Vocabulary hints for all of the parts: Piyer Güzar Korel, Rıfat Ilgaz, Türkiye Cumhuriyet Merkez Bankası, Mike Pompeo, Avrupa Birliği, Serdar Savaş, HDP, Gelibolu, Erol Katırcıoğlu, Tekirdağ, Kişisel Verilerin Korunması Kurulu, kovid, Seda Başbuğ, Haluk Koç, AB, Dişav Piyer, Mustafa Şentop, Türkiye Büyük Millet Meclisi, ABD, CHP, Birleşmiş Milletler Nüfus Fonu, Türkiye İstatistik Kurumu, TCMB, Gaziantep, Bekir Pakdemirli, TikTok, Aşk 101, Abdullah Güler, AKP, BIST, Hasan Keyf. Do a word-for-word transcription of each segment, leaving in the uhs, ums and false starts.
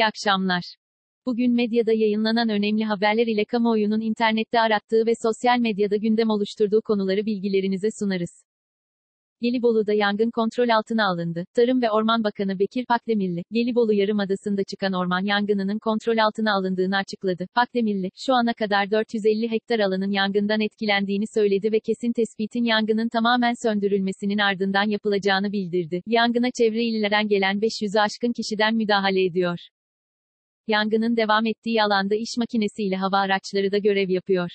İyi akşamlar. Bugün medyada yayınlanan önemli haberler ile kamuoyunun internette arattığı ve sosyal medyada gündem oluşturduğu konuları bilgilerinize sunarız. Gelibolu'da yangın kontrol altına alındı. Tarım ve Orman Bakanı Bekir Pakdemirli, Gelibolu Yarımadası'nda çıkan orman yangınının kontrol altına alındığını açıkladı. Pakdemirli, şu ana kadar dört yüz elli hektar alanın yangından etkilendiğini söyledi ve kesin tespitin yangının tamamen söndürülmesinin ardından yapılacağını bildirdi. Yangına çevre illerden gelen beş yüzü aşkın kişiden müdahale ediyor. Yangının devam ettiği alanda iş makinesi ile hava araçları da görev yapıyor.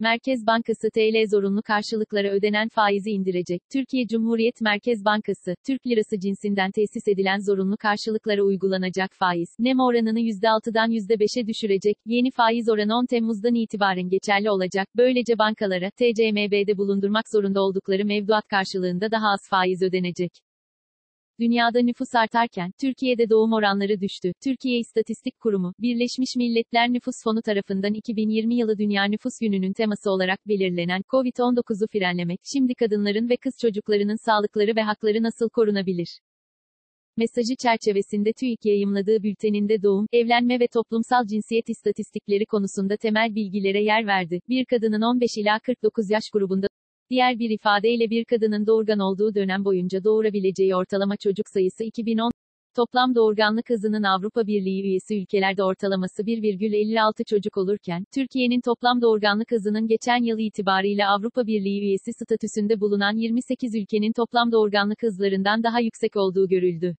Merkez Bankası T L zorunlu karşılıklara ödenen faizi indirecek. Türkiye Cumhuriyet Merkez Bankası, Türk lirası cinsinden tesis edilen zorunlu karşılıklara uygulanacak faiz, nem oranını yüzde altıdan yüzde beşe düşürecek, yeni faiz oranı on Temmuz'dan itibaren geçerli olacak, böylece bankalara, T C M B'de bulundurmak zorunda oldukları mevduat karşılığında daha az faiz ödenecek. Dünyada nüfus artarken, Türkiye'de doğum oranları düştü. Türkiye İstatistik Kurumu, Birleşmiş Milletler Nüfus Fonu tarafından iki bin yirmi yılı Dünya Nüfus Günü'nün teması olarak belirlenen kovid on dokuzu frenlemek, şimdi kadınların ve kız çocuklarının sağlıkları ve hakları nasıl korunabilir? Mesajı çerçevesinde TÜİK yayımladığı bülteninde doğum, evlenme ve toplumsal cinsiyet istatistikleri konusunda temel bilgilere yer verdi. Bir kadının on beş ila kırk dokuz yaş grubunda diğer bir ifadeyle bir kadının doğurgan olduğu dönem boyunca doğurabileceği ortalama çocuk sayısı iki bin on, toplam doğurganlık hızının Avrupa Birliği üyesi ülkelerde ortalaması bir virgül elli altı çocuk olurken, Türkiye'nin toplam doğurganlık hızının geçen yıl itibariyle Avrupa Birliği üyesi statüsünde bulunan yirmi sekiz ülkenin toplam doğurganlık hızlarından daha yüksek olduğu görüldü.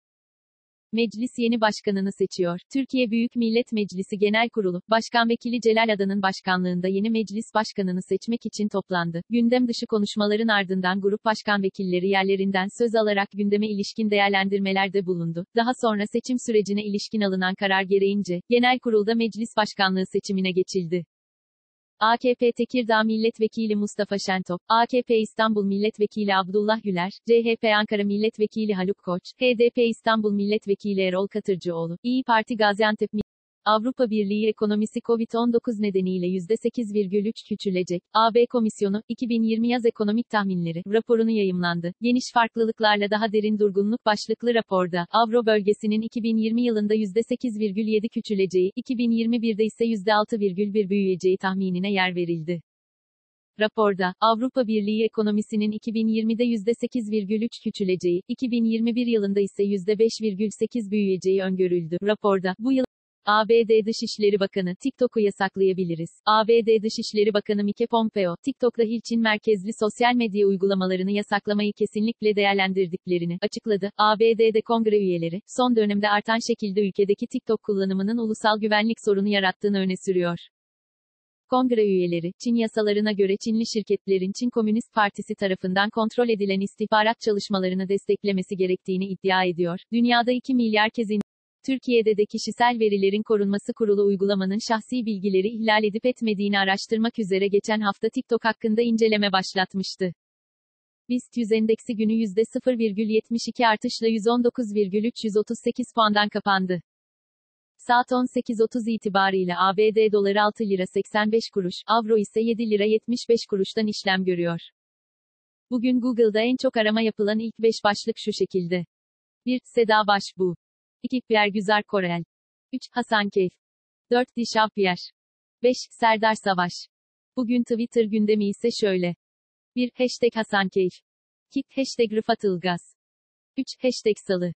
Meclis yeni başkanını seçiyor. Türkiye Büyük Millet Meclisi Genel Kurulu, Başkan Vekili Celal Adan'ın başkanlığında yeni meclis başkanını seçmek için toplandı. Gündem dışı konuşmaların ardından grup başkan vekilleri yerlerinden söz alarak gündeme ilişkin değerlendirmelerde bulundu. Daha sonra seçim sürecine ilişkin alınan karar gereğince, Genel Kurul'da meclis başkanlığı seçimine geçildi. A K P Tekirdağ Milletvekili Mustafa Şentop, A K P İstanbul Milletvekili Abdullah Güler, C H P Ankara Milletvekili Haluk Koç, H D P İstanbul Milletvekili Erol Katırcıoğlu, İYİ Parti Gaziantep Milletvekili. Avrupa Birliği ekonomisi kovid on dokuz nedeniyle yüzde sekiz virgül üç küçülecek. A B Komisyonu, iki bin yirmi yaz ekonomik tahminleri raporunu yayımlandı. Geniş farklılıklarla daha derin durgunluk başlıklı raporda, Avro bölgesinin iki bin yirmi yılında yüzde sekiz virgül yedi küçüleceği, iki bin yirmi birde ise yüzde altı virgül bir büyüyeceği tahminine yer verildi. Raporda, Avrupa Birliği ekonomisinin iki bin yirmide yüzde sekiz virgül üç küçüleceği, iki bin yirmi bir yılında ise yüzde beş virgül sekiz büyüyeceği öngörüldü. Raporda, bu yıl A B D Dışişleri Bakanı, TikTok'u yasaklayabiliriz. A B D Dışişleri Bakanı Mike Pompeo, TikTok'la dahil Çin merkezli sosyal medya uygulamalarını yasaklamayı kesinlikle değerlendirdiklerini açıkladı. A B D'de kongre üyeleri, son dönemde artan şekilde ülkedeki TikTok kullanımının ulusal güvenlik sorunu yarattığını öne sürüyor. Kongre üyeleri, Çin yasalarına göre Çinli şirketlerin Çin Komünist Partisi tarafından kontrol edilen istihbarat çalışmalarını desteklemesi gerektiğini iddia ediyor. Dünyada iki milyar kez in- Türkiye'de de Kişisel Verilerin Korunması Kurulu uygulamanın şahsi bilgileri ihlal edip etmediğini araştırmak üzere geçen hafta TikTok hakkında inceleme başlatmıştı. Bist yüz endeksi günü yüzde sıfır virgül yetmiş iki artışla yüz on dokuz virgül üç yüz otuz sekiz puandan kapandı. Saat on sekiz otuz itibariyle A B D doları altı lira seksen beş kuruş, avro ise yedi lira yetmiş beş kuruştan işlem görüyor. Bugün Google'da en çok arama yapılan ilk beş başlık şu şekilde. bir. Seda Başbuğ. iki. Piyer Güzar Korel. üç. Hasan Keyf. dört. Dişav Piyer. beş. Serdar Savaş. Bugün Twitter gündemi ise şöyle. bir. Hashtag Hasan Keyf. iki. Hashtag Rıfat Ilgaz. üç. Hashtag Salı.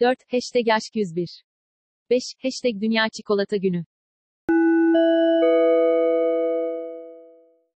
dört. Hashtag Aşk yüz bir. beş. Hashtag Dünya Çikolata Günü.